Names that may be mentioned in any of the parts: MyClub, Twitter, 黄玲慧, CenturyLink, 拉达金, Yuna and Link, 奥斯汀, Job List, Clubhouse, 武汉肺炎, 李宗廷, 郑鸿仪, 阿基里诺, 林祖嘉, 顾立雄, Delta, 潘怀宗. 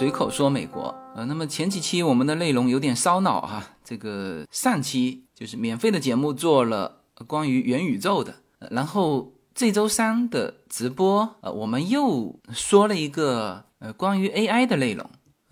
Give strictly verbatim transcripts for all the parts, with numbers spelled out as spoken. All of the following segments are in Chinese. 随口说美国。呃，那么前几期我们的内容有点烧脑啊，这个上期就是免费的节目做了关于元宇宙的，呃、然后这周三的直播，呃，我们又说了一个呃关于 A I 的内容，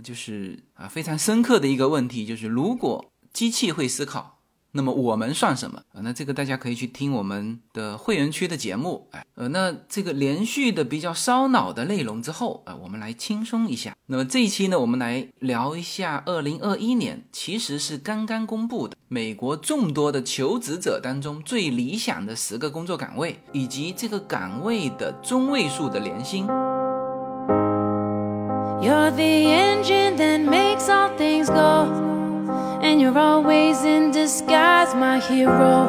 就是啊非常深刻的一个问题，就是如果机器会思考，那么我们算什么？呃、那这个大家可以去听我们的会员区的节目。呃，那这个连续的比较烧脑的内容之后，呃，我们来轻松一下。那么这一期呢，我们来聊一下二零二一年，其实是刚刚公布的美国众多的求职者当中最理想的十个工作岗位，以及这个岗位的中位数的年薪。 You're the engine that makes all things go And you're always in disguise, my hero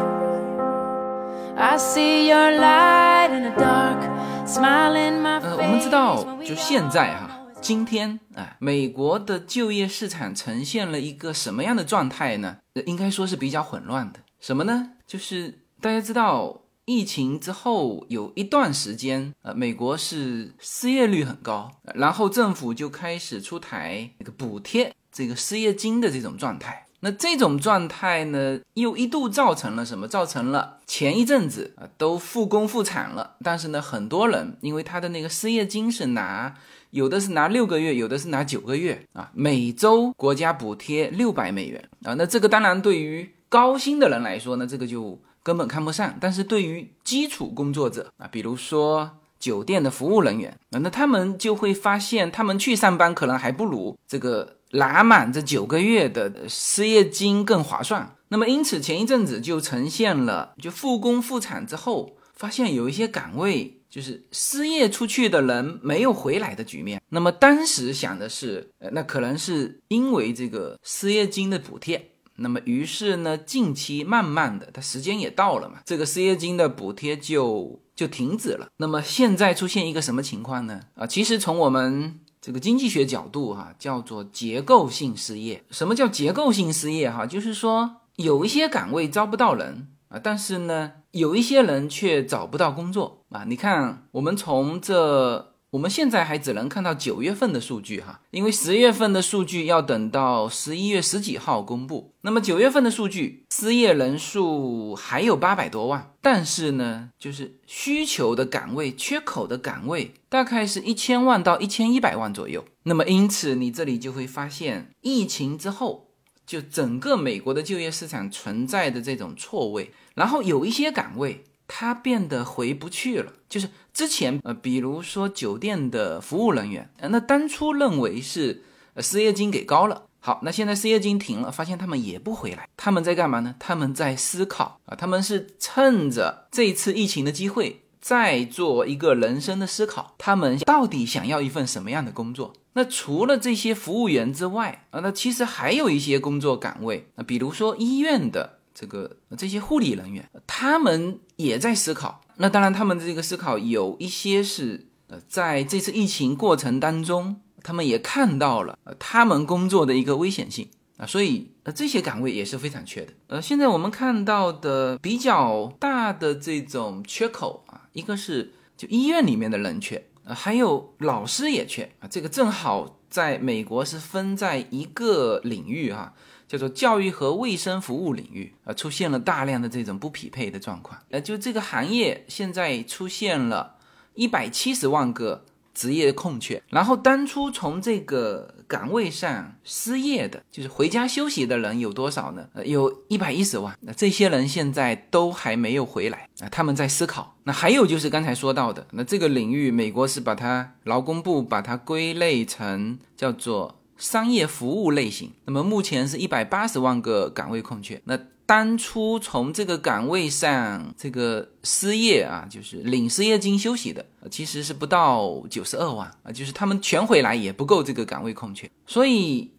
I see your light in the dark Smile in my face、呃、我们知道就现在哈、啊、今天、哎、美国的就业市场呈现了一个什么样的状态呢？应该说是比较混乱的。什么呢？就是大家知道疫情之后有一段时间，呃，美国是失业率很高，然后政府就开始出台那个补贴这个失业金的这种状态。那这种状态呢，又一度造成了什么？造成了前一阵子、啊、都复工复产了，但是呢很多人因为他的那个失业金是拿有的是拿六个月，有的是拿九个月啊，每周国家补贴六百美元啊。那这个当然对于高薪的人来说呢，这个就根本看不上，但是对于基础工作者啊，比如说酒店的服务人员、啊、那他们就会发现他们去上班可能还不如这个拿满这九个月的失业金更划算。那么因此前一阵子就呈现了就复工复产之后发现有一些岗位就是失业出去的人没有回来的局面。那么当时想的是、呃、那可能是因为这个失业金的补贴，那么于是呢近期慢慢的它时间也到了嘛，这个失业金的补贴就就停止了。那么现在出现一个什么情况呢？啊，其实从我们这个经济学角度哈、啊、叫做结构性失业。什么叫结构性失业哈、啊、就是说有一些岗位招不到人啊，但是呢有一些人却找不到工作啊。你看我们从这我们现在还只能看到九月份的数据哈、啊、因为十月份的数据要等到十一月十几号公布。那么九月份的数据失业人数还有八百多万，但是呢就是需求的岗位缺口的岗位大概是一千万到一千一百万左右。那么因此你这里就会发现疫情之后就整个美国的就业市场存在的这种错位，然后有一些岗位它变得回不去了。就是之前呃，比如说酒店的服务人员、呃、那当初认为是、呃、失业金给高了，好，那现在失业金停了，发现他们也不回来。他们在干嘛呢？他们在思考啊，他们是趁着这一次疫情的机会在做一个人生的思考，他们到底想要一份什么样的工作。那除了这些服务员之外啊，那其实还有一些工作岗位，那比如说医院的这个这些护理人员，他们也在思考。那当然他们这个思考有一些是呃，在这次疫情过程当中他们也看到了、呃、他们工作的一个危险性啊，所以呃这些岗位也是非常缺的。呃，现在我们看到的比较大的这种缺口啊，一个是就医院里面的人缺，呃，还有老师也缺啊。这个正好在美国是分在一个领域啊，叫做教育和卫生服务领域啊，出现了大量的这种不匹配的状况。呃，就这个行业现在出现了一百七十万个职业空缺，然后当初从这个岗位上失业的，就是回家休息的人有多少呢？呃，有一百一十万。那这些人现在都还没有回来啊，他们在思考。那还有就是刚才说到的，那这个领域美国是把它劳工部把它归类成叫做商业服务类型。那么目前是一百八十万个岗位空缺。那当初从这个岗位上这个失业啊，就是领失业金休息的，其实是不到九十二万啊，就是他们全回来也不够这个岗位空缺。所以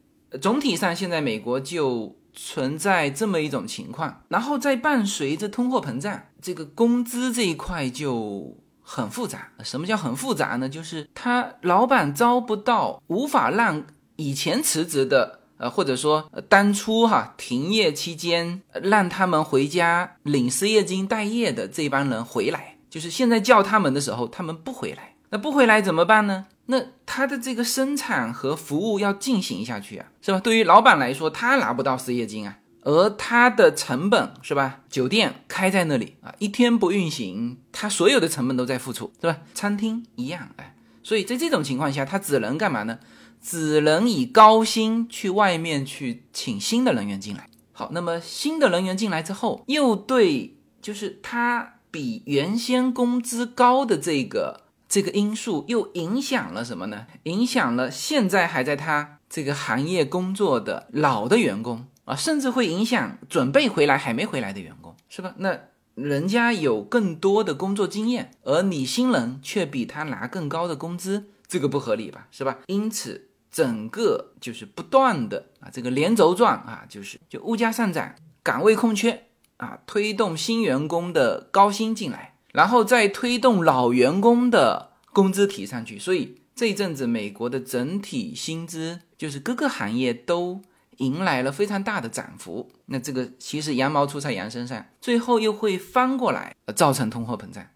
总体上现在美国就存在这么一种情况，然后再伴随着通货膨胀，这个工资这一块就很复杂。什么叫很复杂呢？就是他老板招不到，无法让以前辞职的呃，或者说、呃、当初哈停业期间、呃、让他们回家领失业金待业的这帮人回来，就是现在叫他们的时候他们不回来。那不回来怎么办呢？那他的这个生产和服务要进行下去啊，是吧？对于老板来说，他拿不到失业金啊，而他的成本是吧？酒店开在那里啊，一天不运行，他所有的成本都在付出，是吧？餐厅一样，哎，所以在这种情况下，他只能干嘛呢？只能以高薪去外面去请新的人员进来。好，那么新的人员进来之后，又对就是他比原先工资高的这个这个因素又影响了什么呢？影响了现在还在他这个行业工作的老的员工啊，甚至会影响准备回来还没回来的员工，是吧？那人家有更多的工作经验，而你新人却比他拿更高的工资，这个不合理吧，是吧？因此整个就是不断的啊，这个连轴转啊，就是就物价上涨，岗位空缺啊，推动新员工的高薪进来，然后再推动老员工的工资提上去。所以这一阵子美国的整体薪资就是各个行业都迎来了非常大的涨幅，那这个其实羊毛出在羊身上，最后又会翻过来造成通货膨胀。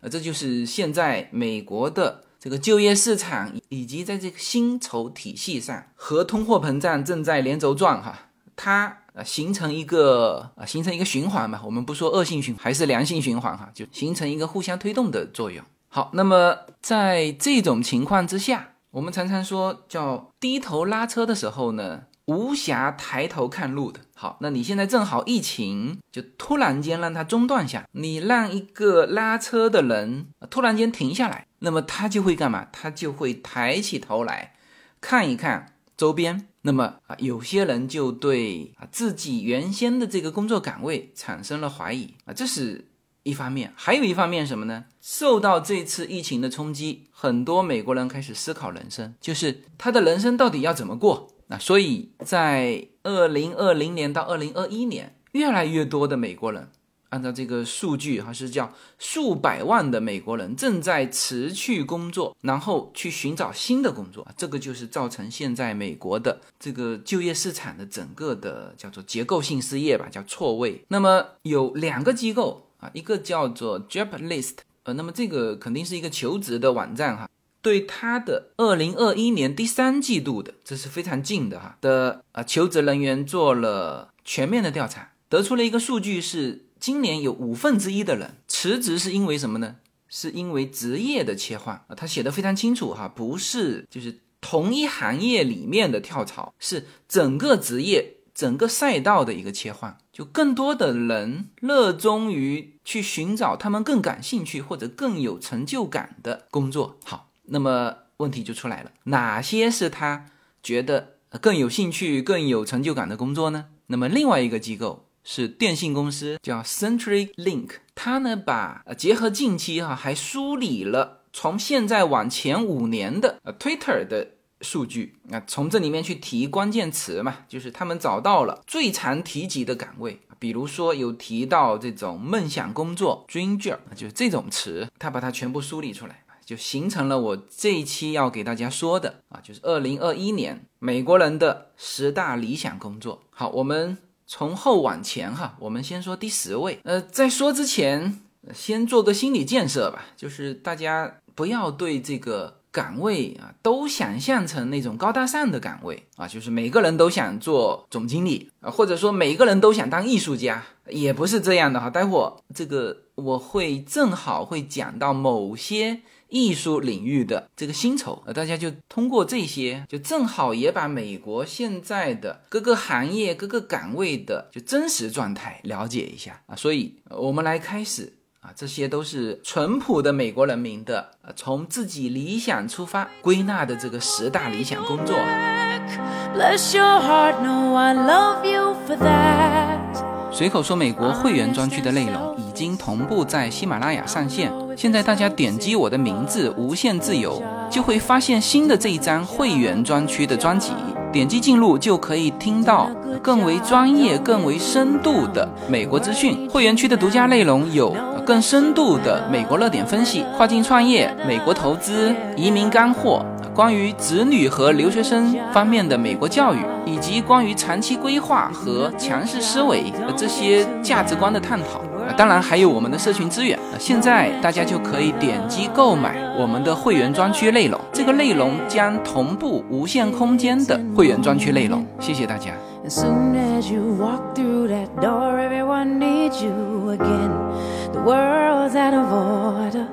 呃，这就是现在美国的这个就业市场以及在这个薪酬体系上和通货膨胀正在连轴转哈，它形成一个形成一个循环吧，我们不说恶性循环还是良性循环哈，就形成一个互相推动的作用。好，那么在这种情况之下，我们常常说叫低头拉车的时候呢，无暇抬头看路的。好，那你现在正好疫情就突然间让它中断下，你让一个拉车的人突然间停下来，那么他就会干嘛？他就会抬起头来看一看周边。那么有些人就对自己原先的这个工作岗位产生了怀疑啊，这是一方面。还有一方面什么呢？受到这次疫情的冲击，很多美国人开始思考人生，就是他的人生到底要怎么过。那所以在二零二零年到二零二一年，越来越多的美国人，按照这个数据还是叫数百万的美国人正在辞去工作，然后去寻找新的工作。这个就是造成现在美国的这个就业市场的整个的叫做结构性失业吧，叫错位。那么有两个机构啊，一个叫做 Job List， 呃，那么这个肯定是一个求职的网站哈，对他的二零二一年第三季度的，这是非常近的哈的啊，求职人员做了全面的调查，得出了一个数据是，今年有五分之一的人辞职是因为什么呢？是因为职业的切换啊，他写的非常清楚哈，不是就是同一行业里面的跳槽，是整个职业整个赛道的一个切换，就更多的人热衷于去寻找他们更感兴趣或者更有成就感的工作。好。那么问题就出来了，哪些是他觉得更有兴趣更有成就感的工作呢？那么另外一个机构是电信公司叫 CenturyLink， 他呢把结合近期、啊、还梳理了从现在往前五年的 Twitter 的数据，从这里面去提关键词嘛，就是他们找到了最常提及的岗位，比如说有提到这种梦想工作 dream job， 就是这种词，他把它全部梳理出来，就形成了我这一期要给大家说的啊，就是二零二一年美国人的十大理想工作。好，我们从后往前哈，我们先说第十位。呃，在说之前，先做个心理建设吧，就是大家不要对这个岗位啊都想象成那种高大上的岗位啊，就是每个人都想做总经理啊，或者说每个人都想当艺术家，也不是这样的哈。待会儿这个我会正好会讲到某些艺术领域的这个薪酬，大家就通过这些就正好也把美国现在的各个行业各个岗位的就真实状态了解一下啊。所以我们来开始啊，这些都是淳朴的美国人民的、啊、从自己理想出发归纳的这个十大理想工作。随口说美国会员专区的内容已经同步在喜马拉雅上线，现在大家点击我的名字无限自由，就会发现新的这一张会员专区的专辑，点击进入就可以听到更为专业更为深度的美国资讯。会员区的独家内容有更深度的美国热点分析、跨境创业、美国投资、移民干货、关于子女和留学生方面的美国教育，以及关于长期规划和强势思维这些价值观的探讨。当然还有我们的社群资源，现在大家就可以点击购买我们的会员专区内容，这个内容将同步无限空间的会员专区内容。谢谢大家。As soon as you walk through that door, everyone needs you again. The world's out of order.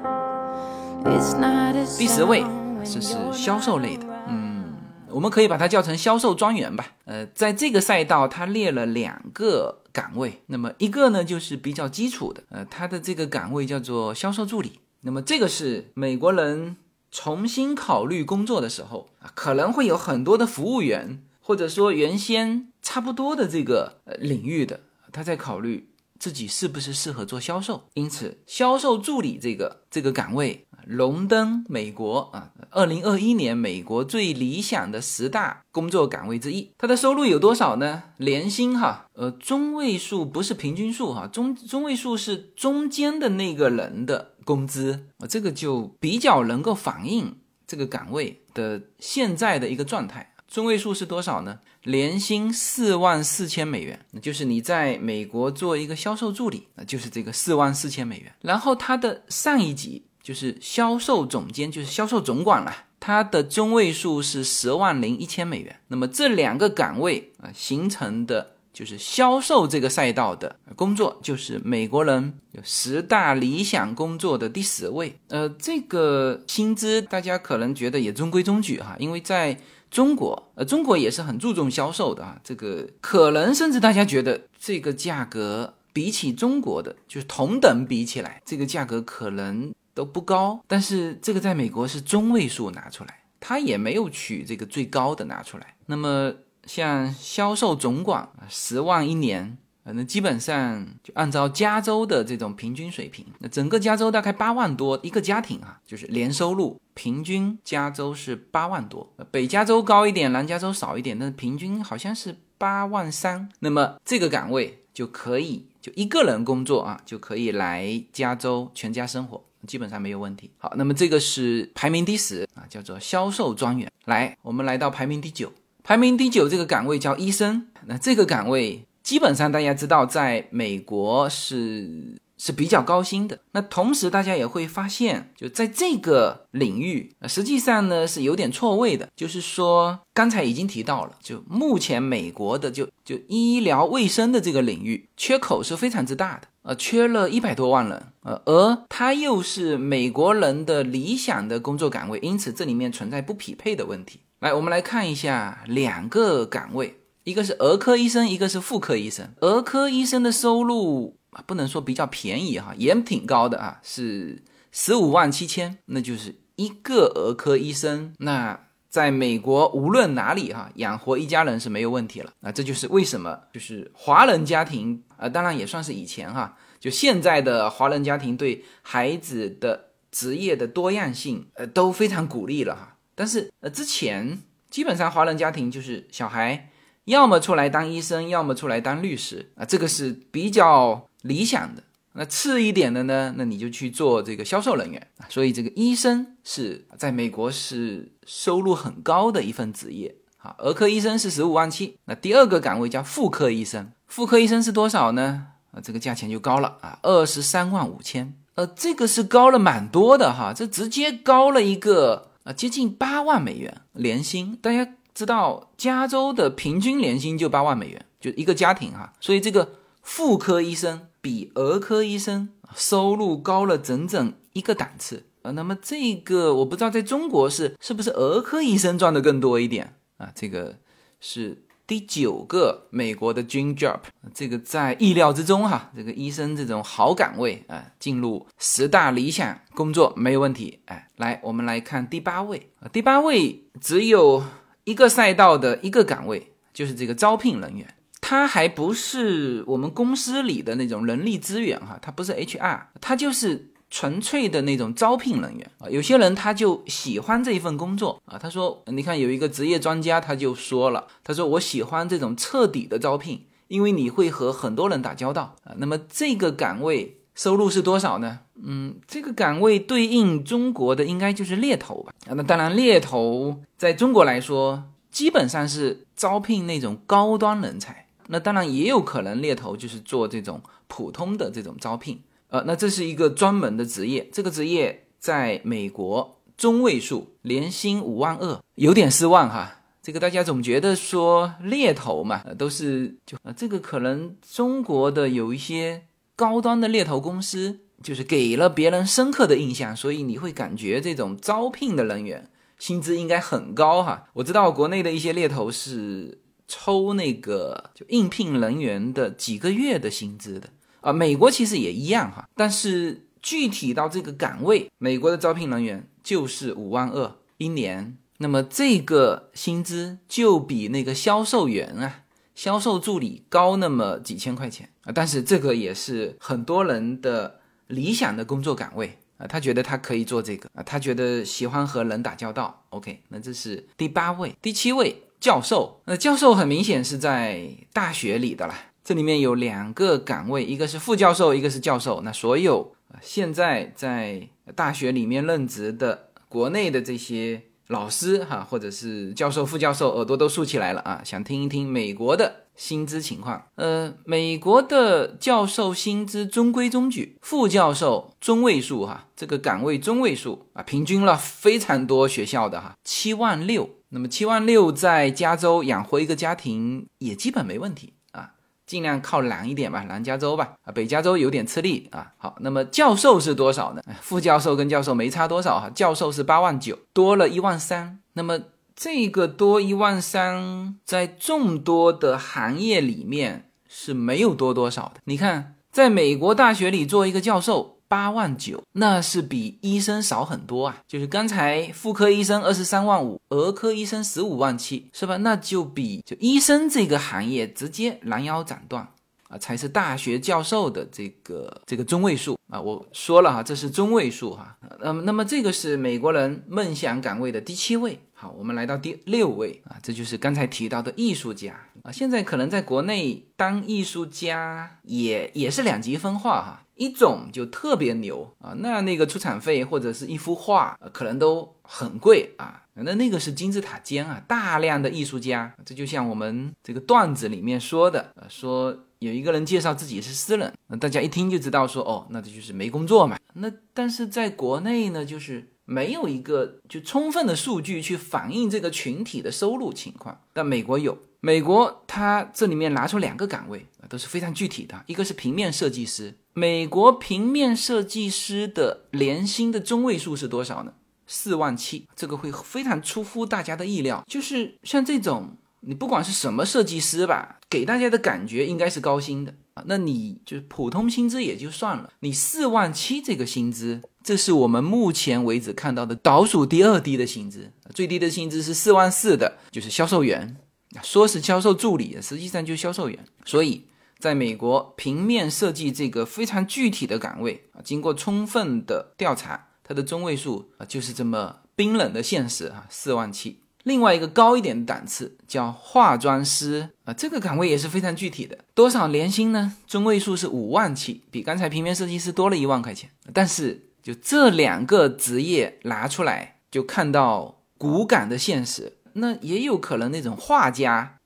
It's not as 第十位，这是销售类的，嗯，我们可以把它叫成销售专员吧。呃，在这个赛道，它列了两个岗位，那么一个呢就是比较基础的，呃，它的这个岗位叫做销售助理。那么这个是美国人重新考虑工作的时候，啊，可能会有很多的服务员。或者说原先差不多的这个领域的，他在考虑自己是不是适合做销售，因此销售助理这个这个岗位荣登美国啊二零二一年美国最理想的十大工作岗位之一。他的收入有多少呢？年薪哈，呃中位数不是平均数哈，中中位数是中间的那个人的工资，这个就比较能够反映这个岗位的现在的一个状态。中位数是多少呢？年薪四万四千美元，就是你在美国做一个销售助理，就是这个四万四千美元。然后他的上一级就是销售总监，就是销售总管了，他的中位数是十万零一千美元。那么这两个岗位啊形成的就是销售这个赛道的工作，就是美国人有十大理想工作的第十位。呃，这个薪资大家可能觉得也中规中矩哈，因为在中国，呃，中国也是很注重销售的啊。这个可能甚至大家觉得这个价格比起中国的，就是同等比起来，这个价格可能都不高。但是这个在美国是中位数拿出来，他也没有取这个最高的拿出来。那么像销售总管十万一年，那基本上就按照加州的这种平均水平，那整个加州大概八万多一个家庭啊，就是年收入。平均加州是八万多，北加州高一点，南加州少一点，但是平均好像是八万三。那么这个岗位就可以，就一个人工作啊，就可以来加州全家生活，基本上没有问题。好，那么这个是排名第十啊，叫做销售专员。来，我们来到排名第九，排名第九这个岗位叫医生。那这个岗位基本上大家知道，在美国是。是比较高薪的。那同时大家也会发现，就在这个领域实际上呢是有点错位的，就是说刚才已经提到了，就目前美国的就就医疗卫生的这个领域缺口是非常之大的，呃，缺了一百多万人，呃，而它又是美国人的理想的工作岗位，因此这里面存在不匹配的问题。来，我们来看一下两个岗位，一个是儿科医生，一个是妇科医生。儿科医生的收入不能说比较便宜哈，也挺高的啊，是十五万七千，那就是一个儿科医生，那在美国无论哪里哈，养活一家人是没有问题了。那这就是为什么就是华人家庭啊、呃，当然也算是以前哈，就现在的华人家庭对孩子的职业的多样性呃都非常鼓励了哈。但是呃之前基本上华人家庭就是小孩要么出来当医生，要么出来当律师啊，这个是比较理想的。那次一点的呢，那你就去做这个销售人员。所以这个医生是在美国是收入很高的一份职业。好，儿科医生是十五万七。那第二个岗位叫妇科医生，妇科医生是多少呢？这个价钱就高了啊，二十三万五千。呃，这个是高了蛮多的哈，这直接高了一个啊，接近八万美元年薪。大家知道加州的平均年薪就八万美元，就一个家庭哈。所以这个妇科医生比儿科医生收入高了整整一个档次。呃，那么这个我不知道在中国是是不是儿科医生赚的更多一点啊？这个是第九个美国的 dream job， 这个在意料之中哈。这个医生这种好岗位啊，进入十大理想工作没有问题。哎，来，我们来看第八位。第八位只有一个赛道的一个岗位，就是这个招聘人员。它还不是我们公司里的那种人力资源哈，它不是 H R， 它就是纯粹的那种招聘人员。有些人他就喜欢这一份工作啊，他说，你看有一个职业专家他就说了，他说我喜欢这种彻底的招聘，因为你会和很多人打交道啊。那么这个岗位收入是多少呢？嗯，这个岗位对应中国的应该就是猎头吧。那当然猎头在中国来说基本上是招聘那种高端人才，那当然也有可能猎头就是做这种普通的这种招聘，呃，那这是一个专门的职业，这个职业在美国中位数，年薪五万二，有点失望哈。这个大家总觉得说猎头嘛、呃、都是就、呃、这个可能中国的有一些高端的猎头公司就是给了别人深刻的印象，所以你会感觉这种招聘的人员薪资应该很高哈。我知道国内的一些猎头是抽那个就应聘人员的几个月的薪资的、呃、美国其实也一样哈，但是具体到这个岗位，美国的招聘人员就是五万二一年，那么这个薪资就比那个销售员啊销售助理高那么几千块钱、啊、但是这个也是很多人的理想的工作岗位、啊、他觉得他可以做这个、啊、他觉得喜欢和人打交道。 OK， 那这是第八位。第七位教授，那教授很明显是在大学里的啦，这里面有两个岗位，一个是副教授，一个是教授。那所有现在在大学里面任职的国内的这些老师哈，或者是教授副教授，耳朵都竖起来了啊，想听一听美国的薪资情况。呃，美国的教授薪资中规中矩，副教授中位数哈，这个岗位中位数啊，平均了非常多学校的哈，七万六。那么七万六在加州养活一个家庭也基本没问题啊，尽量靠南一点吧，南加州吧，啊，北加州有点吃力啊。好，那么教授是多少呢？副教授跟教授没差多少哈，教授是八万九，多了一万三。那么这个多一万三在众多的行业里面是没有多多少的。你看在美国大学里做一个教授八万九，那是比医生少很多啊，就是刚才妇科医生二十三万五，儿科医生十五万七，是吧？那就比就医生这个行业直接拦腰斩断啊，才是大学教授的这个这个中位数啊。我说了哈，这是中位数哈、啊、那么这个是美国人梦想岗位的第七位。好，我们来到第六位啊，这就是刚才提到的艺术家啊。现在可能在国内当艺术家也也是两极分化哈、啊，一种就特别牛啊，那那个出场费或者是一幅画、啊、可能都很贵啊，那那个是金字塔尖啊，大量的艺术家。这就像我们这个段子里面说的、啊、说有一个人介绍自己是诗人，那大家一听就知道说哦，那这就是没工作嘛。那但是在国内呢，就是没有一个就充分的数据去反映这个群体的收入情况，但美国有。美国它这里面拿出两个岗位都是非常具体的，一个是平面设计师，美国平面设计师的年薪的中位数是多少呢？四万七，这个会非常出乎大家的意料。就是像这种你不管是什么设计师吧，给大家的感觉应该是高薪的啊。那你就是普通薪资也就算了，你四万七这个薪资，这是我们目前为止看到的倒数第二低的薪资。最低的薪资是四万四的，就是销售员，说是销售助理，实际上就是销售员。所以在美国平面设计这个非常具体的岗位，经过充分的调查，它的中位数就是这么冰冷的现实，四万七。另外一个高一点的档次叫化妆师，这个岗位也是非常具体的，多少年薪呢？中位数是五万七，比刚才平面设计师多了一万块钱。但是就这两个职业拿出来，就看到骨感的现实。那也有可能那种画家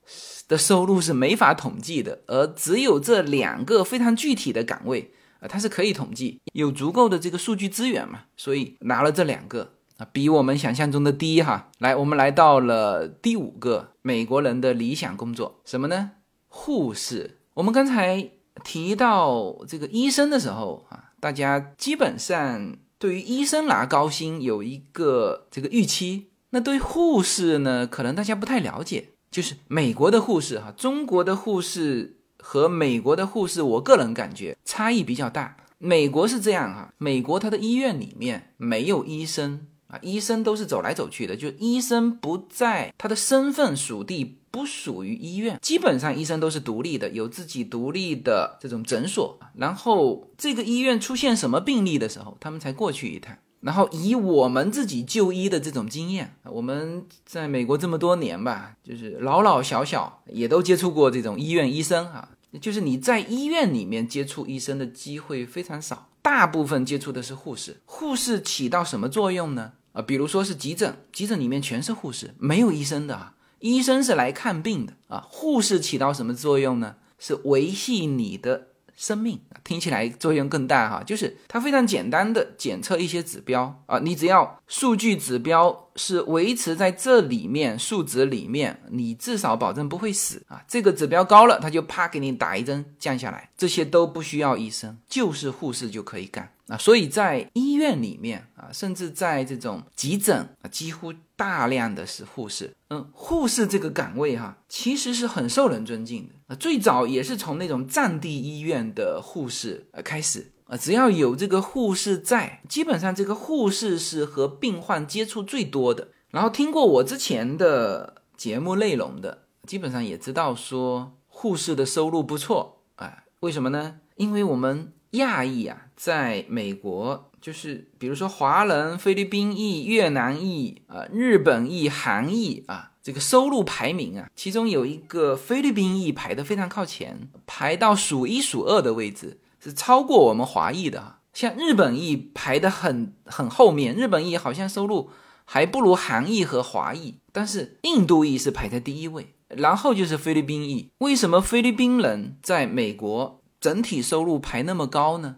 的收入是没法统计的，而只有这两个非常具体的岗位、呃、它是可以统计，有足够的这个数据资源嘛，所以拿了这两个、啊、比我们想象中的低哈。来，我们来到了第五个美国人的理想工作，什么呢？护士。我们刚才提到这个医生的时候啊，大家基本上对于医生拿高薪有一个这个预期，那对护士呢，可能大家不太了解。就是美国的护士哈，中国的护士和美国的护士，我个人感觉差异比较大。美国是这样哈，美国它的医院里面没有医生啊，医生都是走来走去的，就医生不在他的身份属地，不属于医院，基本上医生都是独立的，有自己独立的这种诊所，然后这个医院出现什么病例的时候，他们才过去一趟。然后以我们自己就医的这种经验，我们在美国这么多年吧，就是老老小小也都接触过这种医院医生啊。就是你在医院里面接触医生的机会非常少，大部分接触的是护士。护士起到什么作用呢？呃，比如说是急诊，急诊里面全是护士，没有医生的啊。医生是来看病的啊。护士起到什么作用呢？是维系你的生命，听起来作用更大哈，就是它非常简单的检测一些指标啊，你只要数据指标是维持在这里面数值里面，你至少保证不会死啊。这个指标高了，它就啪给你打一针降下来，这些都不需要医生，就是护士就可以干啊。所以在医院里面啊，甚至在这种急诊啊，几乎大量的是护士。嗯，护士这个岗位哈、啊，其实是很受人尊敬的。啊、最早也是从那种战地医院的护士、呃、开始啊，只要有这个护士在，基本上这个护士是和病患接触最多的。然后听过我之前的节目内容的，基本上也知道说护士的收入不错啊。为什么呢？因为我们亚裔啊，在美国就是比如说华人、菲律宾裔、越南裔、呃、日本裔、韩裔啊，这个收入排名啊，其中有一个菲律宾裔排得非常靠前，排到数一数二的位置，是超过我们华裔的、啊、像日本裔排得很很后面，日本裔好像收入还不如韩裔和华裔，但是印度裔是排在第一位，然后就是菲律宾裔。为什么菲律宾人在美国整体收入排那么高呢？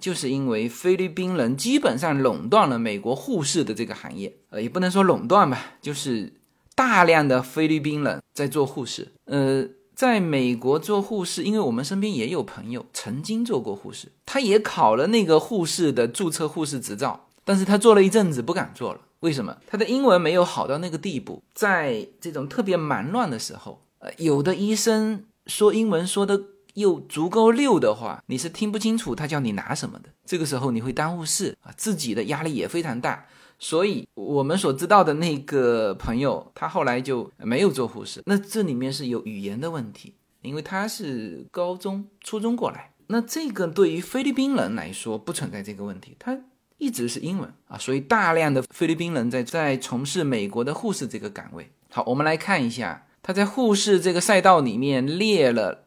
就是因为菲律宾人基本上垄断了美国护士的这个行业，呃，也不能说垄断吧，就是大量的菲律宾人在做护士。呃，在美国做护士，因为我们身边也有朋友曾经做过护士，他也考了那个护士的注册护士执照，但是他做了一阵子不敢做了。为什么？他的英文没有好到那个地步，在这种特别忙乱的时候，呃，有的医生说英文说的又足够溜的话，你是听不清楚他叫你拿什么的，这个时候你会耽误事啊，自己的压力也非常大。所以我们所知道的那个朋友，他后来就没有做护士。那这里面是有语言的问题，因为他是高中初中过来，那这个对于菲律宾人来说不存在这个问题，他一直是英文啊，所以大量的菲律宾人在在从事美国的护士这个岗位。好，我们来看一下他在护士这个赛道里面列了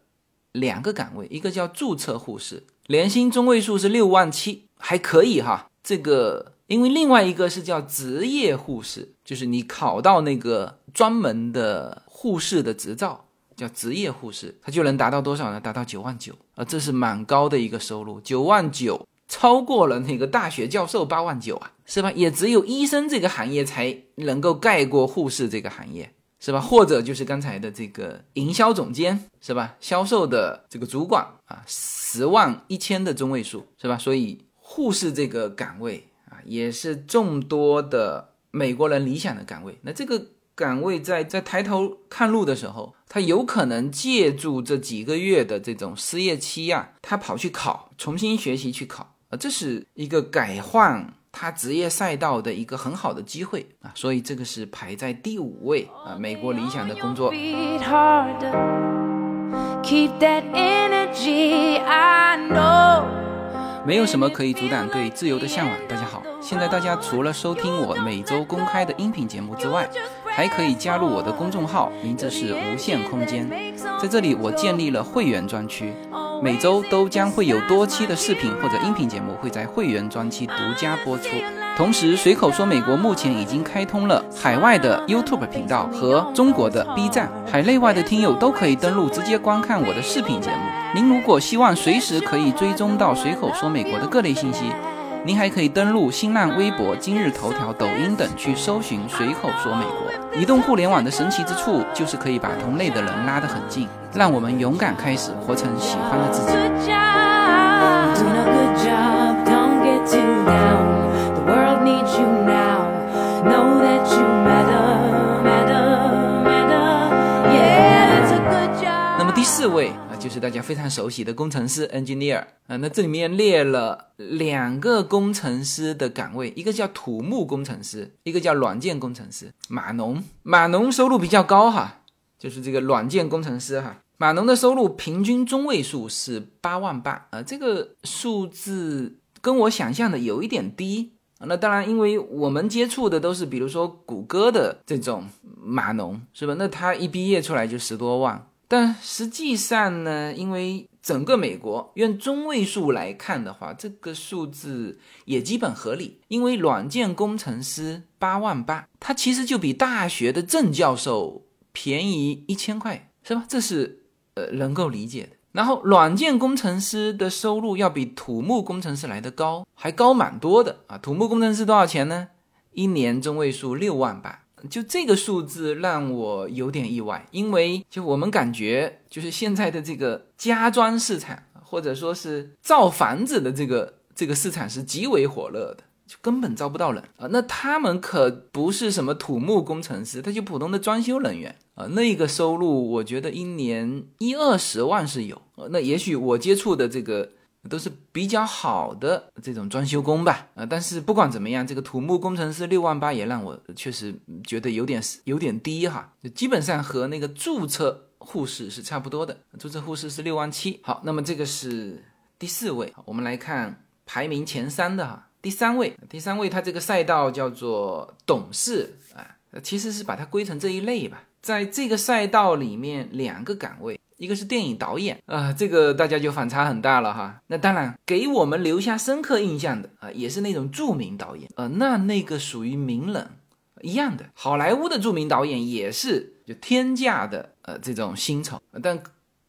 两个岗位，一个叫注册护士，年薪中位数是六万七，还可以哈。这个因为另外一个是叫职业护士，就是你考到那个专门的护士的执照叫职业护士，它就能达到多少呢？达到九万九，啊，这是蛮高的一个收入，九万九超过了那个大学教授八万九啊，是吧？也只有医生这个行业才能够盖过护士这个行业，是吧？或者就是刚才的这个营销总监，是吧？销售的这个主管啊，十万一千的中位数，是吧？所以护士这个岗位啊，也是众多的美国人理想的岗位。那这个岗位在在抬头看路的时候，他有可能借助这几个月的这种失业期啊，他跑去考，重新学习去考啊，这是一个改换他职业赛道的一个很好的机会啊，所以这个是排在第五位啊，美国理想的工作。没有什么可以阻挡对自由的向往。大家好，现在大家除了收听我每周公开的音频节目之外，还可以加入我的公众号，名字是无限空间。在这里我建立了会员专区，每周都将会有多期的视频或者音频节目会在会员专区独家播出。同时随口说美国目前已经开通了海外的 YouTube 频道和中国的 B 站，海内外的听友都可以登录直接观看我的视频节目。您如果希望随时可以追踪到随口说美国的各类信息，您还可以登录新浪微博、今日头条、抖音等去搜寻随口说美国。移动互联网的神奇之处就是可以把同类的人拉得很近，让我们勇敢开始活成喜欢的自己。那么第四位就是大家非常熟悉的工程师 engineer 啊，那这里面列了两个工程师的岗位，一个叫土木工程师，一个叫软件工程师。码农，码农收入比较高哈，就是这个软件工程师哈，码农的收入平均中位数是八万八啊，这个数字跟我想象的有一点低。那当然因为我们接触的都是比如说谷歌的这种码农，是吧？那他一毕业出来就十多万，但实际上呢，因为整个美国用中位数来看的话，这个数字也基本合理，因为软件工程师八万八，它其实就比大学的正教授便宜一千块，是吧？这是呃能够理解的。然后软件工程师的收入要比土木工程师来得高，还高蛮多的啊！土木工程师多少钱呢？一年中位数六万八，就这个数字让我有点意外，因为就我们感觉就是现在的这个家装市场，或者说是造房子的这个这个市场是极为火热的，就根本招不到人啊！那他们可不是什么土木工程师，他就普通的装修人员啊，那个收入我觉得一年一二十万是有。那也许我接触的这个都是比较好的这种装修工吧，呃，但是不管怎么样，这个土木工程师六万八也让我确实觉得有点有点低哈，就基本上和那个注册护士是差不多的，注册护士是六万七。好，那么这个是第四位，我们来看排名前三的哈，第三位，第三位它这个赛道叫做董事啊，其实是把它归成这一类吧，在这个赛道里面两个岗位。一个是电影导演啊、呃，这个大家就反差很大了哈。那当然，给我们留下深刻印象的啊、呃，也是那种著名导演呃，那那个属于名人一样的，好莱坞的著名导演也是就天价的呃这种薪酬，但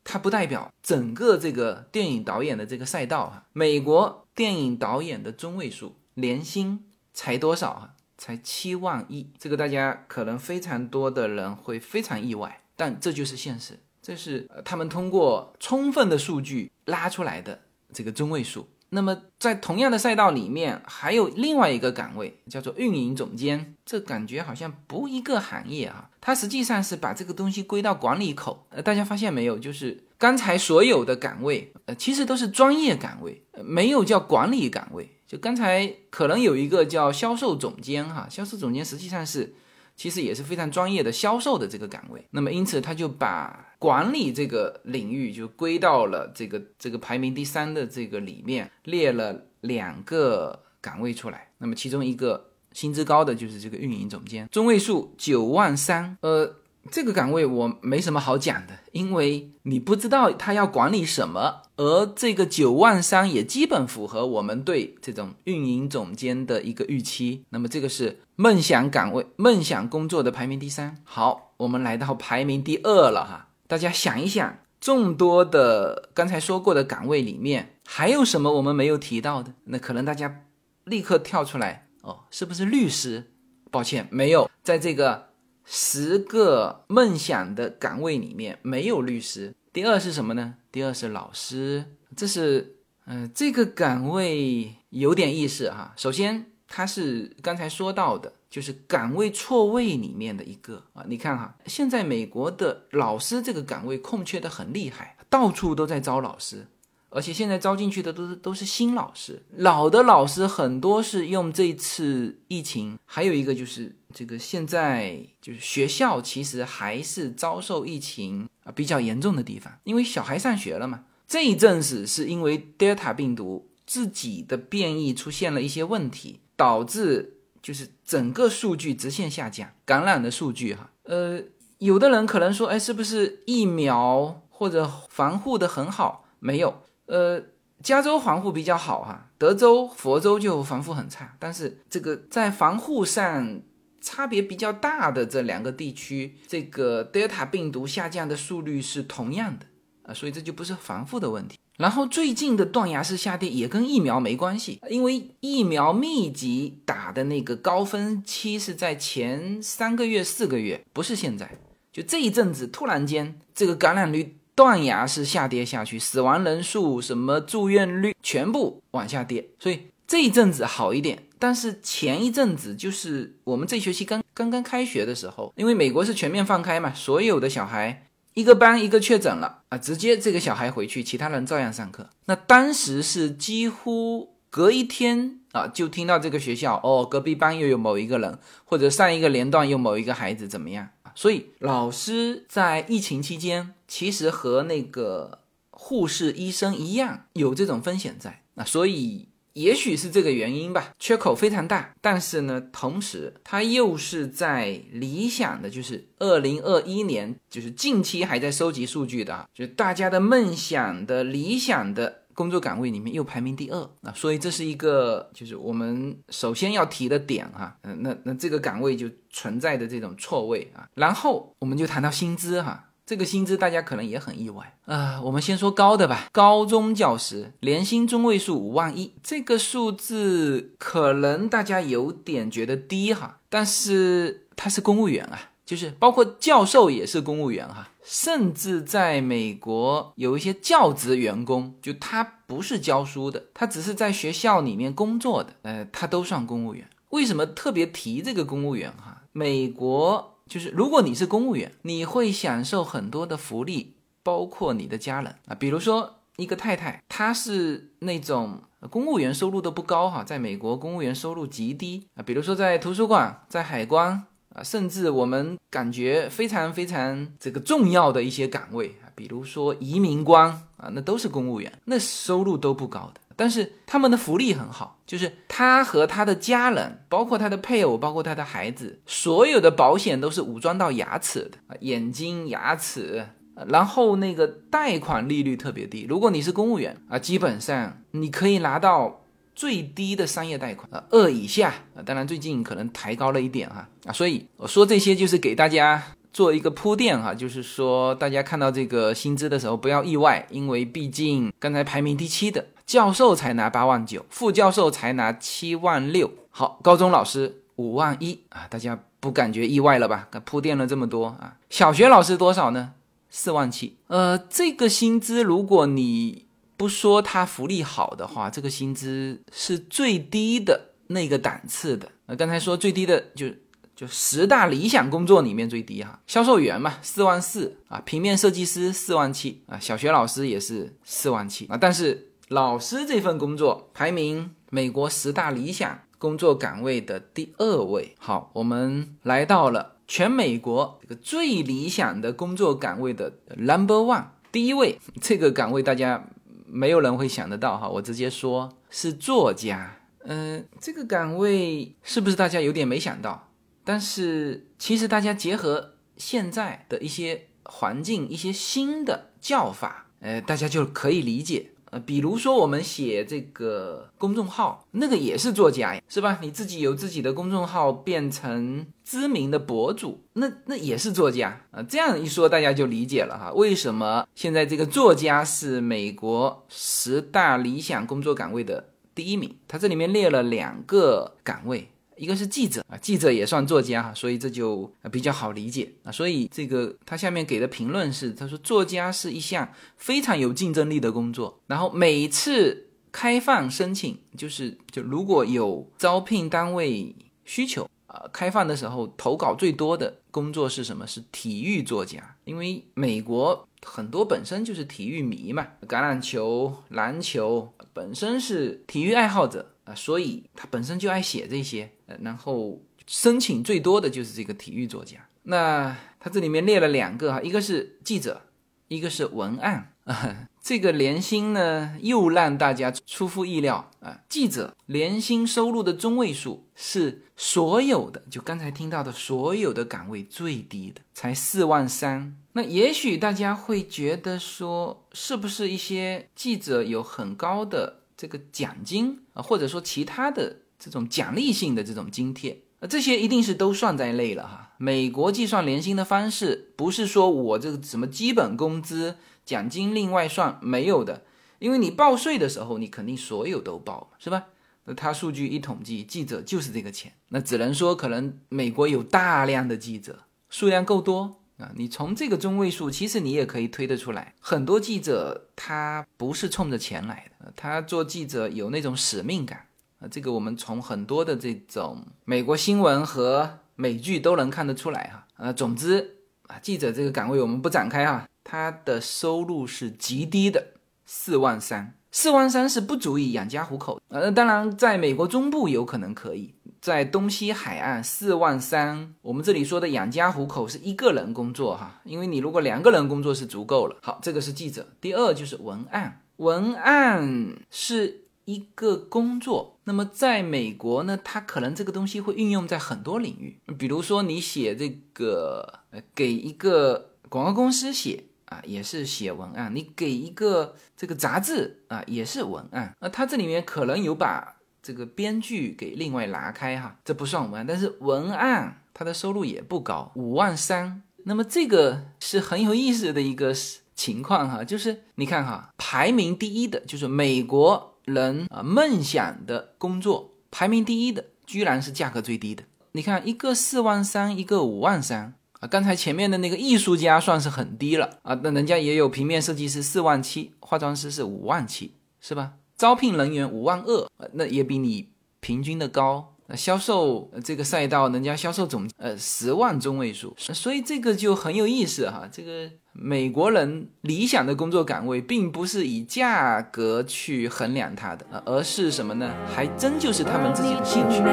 它不代表整个这个电影导演的这个赛道啊。美国电影导演的中位数年薪才多少啊？才七万一，这个大家可能非常多的人会非常意外，但这就是现实。这是他们通过充分的数据拉出来的这个中位数。那么在同样的赛道里面还有另外一个岗位叫做运营总监，这感觉好像不一个行业啊，它实际上是把这个东西归到管理口。呃，大家发现没有，就是刚才所有的岗位呃，其实都是专业岗位、呃、没有叫管理岗位。就刚才可能有一个叫销售总监哈，销售总监实际上是其实也是非常专业的销售的这个岗位，那么因此他就把管理这个领域就归到了这个这个排名第三的这个里面，列了两个岗位出来。那么其中一个薪资高的就是这个运营总监，中位数九万三。呃，这个岗位我没什么好讲的，因为你不知道他要管理什么，而这个九万三也基本符合我们对这种运营总监的一个预期。那么这个是梦想岗位、梦想工作的排名第三。好，我们来到排名第二了哈。大家想一想，众多的刚才说过的岗位里面还有什么我们没有提到的？那可能大家立刻跳出来哦，是不是律师？抱歉，没有，在这个十个梦想的岗位里面没有律师。第二是什么呢？第二是老师。这是呃，这个岗位有点意思哈。首先它是刚才说到的就是岗位错位里面的一个啊。你看哈，现在美国的老师这个岗位空缺的很厉害，到处都在招老师，而且现在招进去的都是都是新老师，老的老师很多是用这次疫情，还有一个就是这个现在就是学校其实还是遭受疫情啊比较严重的地方，因为小孩上学了嘛。这一阵子是因为 Delta 病毒自己的变异出现了一些问题，导致就是整个数据直线下降，感染的数据哈。呃，有的人可能说，哎，是不是疫苗或者防护的很好？没有，呃，加州防护比较好哈，德州、佛州就防护很差。但是这个在防护上差别比较大的这两个地区，这个 Delta 病毒下降的速率是同样的啊，所以这就不是防护的问题。然后最近的断崖式下跌也跟疫苗没关系，因为疫苗密集打的那个高峰期是在前三个月、四个月，不是现在。就这一阵子突然间这个感染率断崖式下跌下去，死亡人数、什么住院率全部往下跌，所以这一阵子好一点。但是前一阵子就是我们这学期刚刚刚开学的时候，因为美国是全面放开嘛，所有的小孩一个班一个确诊了啊，直接这个小孩回去，其他人照样上课。那当时是几乎隔一天啊，就听到这个学校哦，隔壁班又有某一个人，或者上一个连段又某一个孩子怎么样啊？所以老师在疫情期间其实和那个护士、医生一样有这种风险在啊，所以也许是这个原因吧，缺口非常大。但是呢，同时它又是在理想的就是二零二一年，就是近期还在收集数据的，就是大家的梦想的理想的工作岗位里面又排名第二，那所以这是一个就是我们首先要提的点哈、啊，那那这个岗位就存在的这种错位啊。然后我们就谈到薪资哈、啊。这个薪资大家可能也很意外啊、呃，我们先说高的吧。高中教师年薪中位数五万一，这个数字可能大家有点觉得低哈，但是他是公务员啊，就是包括教授也是公务员哈，甚至在美国有一些教职员工，就他不是教书的，他只是在学校里面工作的，呃，他都算公务员。为什么特别提这个公务员哈？美国。就是如果你是公务员，你会享受很多的福利，包括你的家人啊。比如说一个太太，她是那种公务员收入都不高哈，在美国公务员收入极低啊。比如说在图书馆、在海关啊，甚至我们感觉非常非常这个重要的一些岗位啊，比如说移民官啊，那都是公务员，那收入都不高的。但是他们的福利很好，就是他和他的家人，包括他的配偶，包括他的孩子，所有的保险都是武装到牙齿的，眼睛、牙齿，然后那个贷款利率特别低。如果你是公务员啊，基本上你可以拿到最低的商业贷款，二以下，当然最近可能抬高了一点啊。所以我说这些就是给大家做一个铺垫哈，就是说大家看到这个薪资的时候不要意外，因为毕竟刚才排名第七的教授才拿八万九，副教授才拿七万六，好，高中老师五万一啊，大家不感觉意外了吧？铺垫了这么多啊。小学老师多少呢？四万七。呃，这个薪资如果你不说它福利好的话，这个薪资是最低的那个档次的。呃，刚才说最低的就。就十大理想工作里面最低哈，销售员嘛四万四啊，平面设计师四万七啊，小学老师也是四万七啊。但是老师这份工作排名美国十大理想工作岗位的第二位。好，我们来到了全美国这个最理想的工作岗位的 number one 第一位，这个岗位大家没有人会想得到哈，我直接说是作家。嗯、呃，这个岗位是不是大家有点没想到？但是其实大家结合现在的一些环境，一些新的叫法，呃，大家就可以理解。呃，比如说我们写这个公众号，那个也是作家呀，是吧？你自己有自己的公众号，变成知名的博主，那那也是作家啊、呃。这样一说，大家就理解了哈，为什么现在这个作家是美国十大理想工作岗位的第一名？它这里面列了两个岗位。一个是记者，记者也算作家，所以这就比较好理解。所以这个他下面给的评论是，他说作家是一项非常有竞争力的工作，然后每次开放申请，就是就如果有招聘单位需求、呃、开放的时候投稿最多的工作是什么？是体育作家，因为美国很多本身就是体育迷嘛，橄榄球、篮球本身是体育爱好者，所以他本身就爱写这些，然后申请最多的就是这个体育作家。那他这里面列了两个，一个是记者，一个是文案、啊、这个年薪呢又让大家出乎意料、啊、记者年薪收入的中位数是所有的，就刚才听到的所有的岗位最低的，才四万三。那也许大家会觉得说，是不是一些记者有很高的这个奖金，或者说其他的这种奖励性的这种津贴，这些一定是都算在内了哈。美国计算年薪的方式不是说我这个什么基本工资、奖金另外算，没有的，因为你报税的时候你肯定所有都报，是吧？那他数据一统计，记者就是这个钱。那只能说可能美国有大量的记者，数量够多啊，你从这个中位数其实你也可以推得出来，很多记者他不是冲着钱来的，他做记者有那种使命感啊，这个我们从很多的这种美国新闻和美剧都能看得出来哈。呃，总之啊，记者这个岗位我们不展开哈，他的收入是极低的，四万三，四万三是不足以养家糊口。呃，当然在美国中部有可能可以，在东西海岸四万三，我们这里说的养家糊口是一个人工作哈，因为你如果两个人工作是足够了。好，这个是记者，第二就是文案，文案是。一个工作，那么在美国呢，它可能这个东西会运用在很多领域，比如说你写这个给一个广告公司写啊，也是写文案，你给一个这个杂志啊，也是文案。那它这里面可能有把这个编剧给另外拿开哈，这不算文案，但是文案它的收入也不高，五万三。那么这个是很有意思的一个情况哈，就是你看哈，排名第一的就是美国人啊梦想的工作，排名第一的居然是价格最低的。你看，一个四万三，一个五万三。啊，刚才前面的那个艺术家算是很低了啊，那人家也有平面设计师四万七，化妆师是五万七，是吧？招聘人员五万二，那也比你平均的高。那销售这个赛道，人家销售总呃十万中位数，所以这个就很有意思哈。这个美国人理想的工作岗位，并不是以价格去衡量它的，而是什么呢？还真就是他们自己的兴趣。大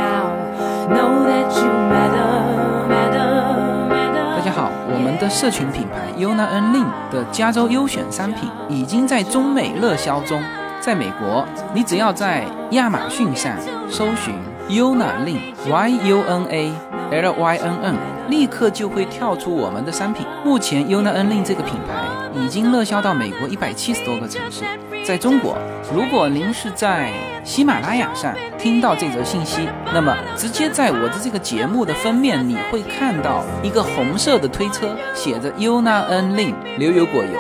家好，我们的社群品牌 Yuna and Link 的加州优选商品已经在中美热销中。在美国，你只要在亚马逊上搜寻 Yuna Link Y U N A L Y N N， 立刻就会跳出我们的商品。目前 Yuna and Link 这个品牌已经热销到美国一百七十多个城市。在中国，如果您是在喜马拉雅上听到这则信息，那么直接在我的这个节目的封面，你会看到一个红色的推车，写着 Yuna and Link 牛油果油，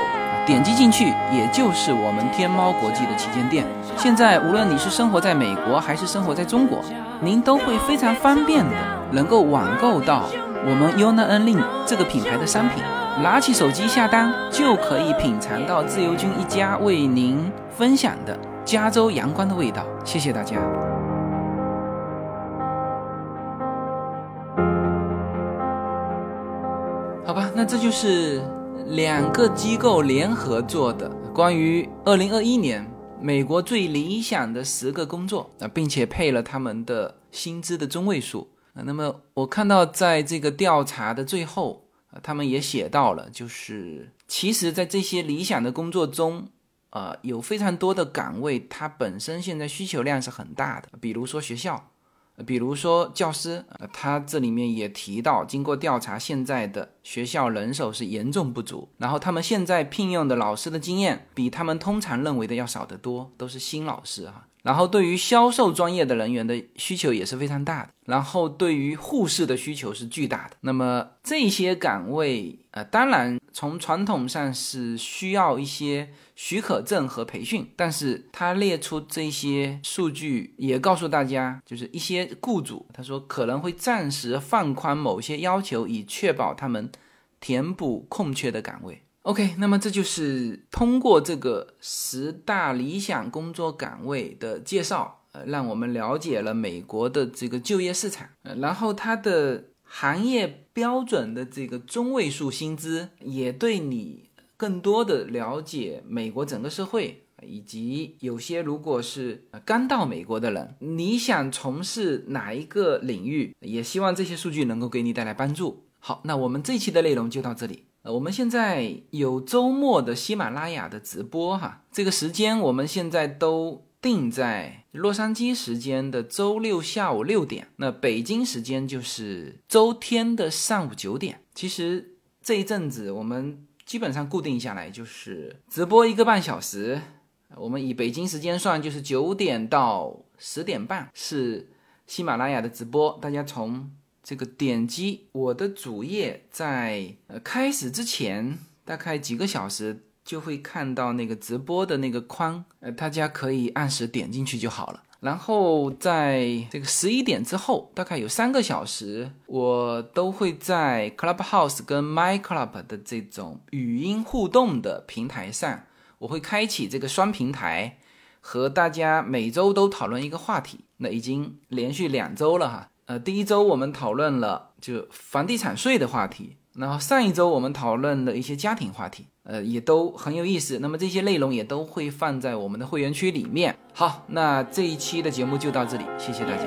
点击进去也就是我们天猫国际的旗舰店。现在无论你是生活在美国还是生活在中国，您都会非常方便的能够网购到我们 Yuna and Link 这个品牌的商品。拿起手机下单，就可以品尝到自由军一家为您分享的加州阳光的味道。谢谢大家。好吧，那这就是两个机构联合做的关于二零二一年美国最理想的十个工作，并且配了他们的薪资的中位数。那么我看到在这个调查的最后，他们也写到了，就是其实在这些理想的工作中呃，有非常多的岗位它本身现在需求量是很大的，比如说学校，比如说教师。他这里面也提到，经过调查，现在的学校人手是严重不足，然后他们现在聘用的老师的经验比他们通常认为的要少得多，都是新老师哈。然后对于销售专业的人员的需求也是非常大的，然后对于护士的需求是巨大的。那么这些岗位呃，当然从传统上是需要一些许可证和培训，但是他列出这些数据也告诉大家，就是一些雇主他说可能会暂时放宽某些要求，以确保他们填补空缺的岗位。OK， 那么这就是通过这个十大理想工作岗位的介绍，呃，让我们了解了美国的这个就业市场，呃，然后它的行业标准的这个中位数薪资，也对你更多的了解美国整个社会，以及有些如果是刚到美国的人，你想从事哪一个领域，也希望这些数据能够给你带来帮助。好，那我们这期的内容就到这里。我们现在有周末的喜马拉雅的直播哈，这个时间我们现在都定在洛杉矶时间的周六下午六点，那北京时间就是周天的上午九点。其实这一阵子我们基本上固定下来就是直播一个半小时，我们以北京时间算就是九点到十点半是喜马拉雅的直播。大家从这个点击我的主页，在呃开始之前大概几个小时就会看到那个直播的那个框，呃大家可以按时点进去就好了。然后在这个十一点之后大概有三个小时，我都会在 Clubhouse 跟 MyClub 的这种语音互动的平台上，我会开启这个双平台，和大家每周都讨论一个话题。那已经连续两周了哈。呃，第一周我们讨论了就房地产税的话题，然后上一周我们讨论了一些家庭话题，呃，也都很有意思。那么这些内容也都会放在我们的会员区里面。好，那这一期的节目就到这里，谢谢大家。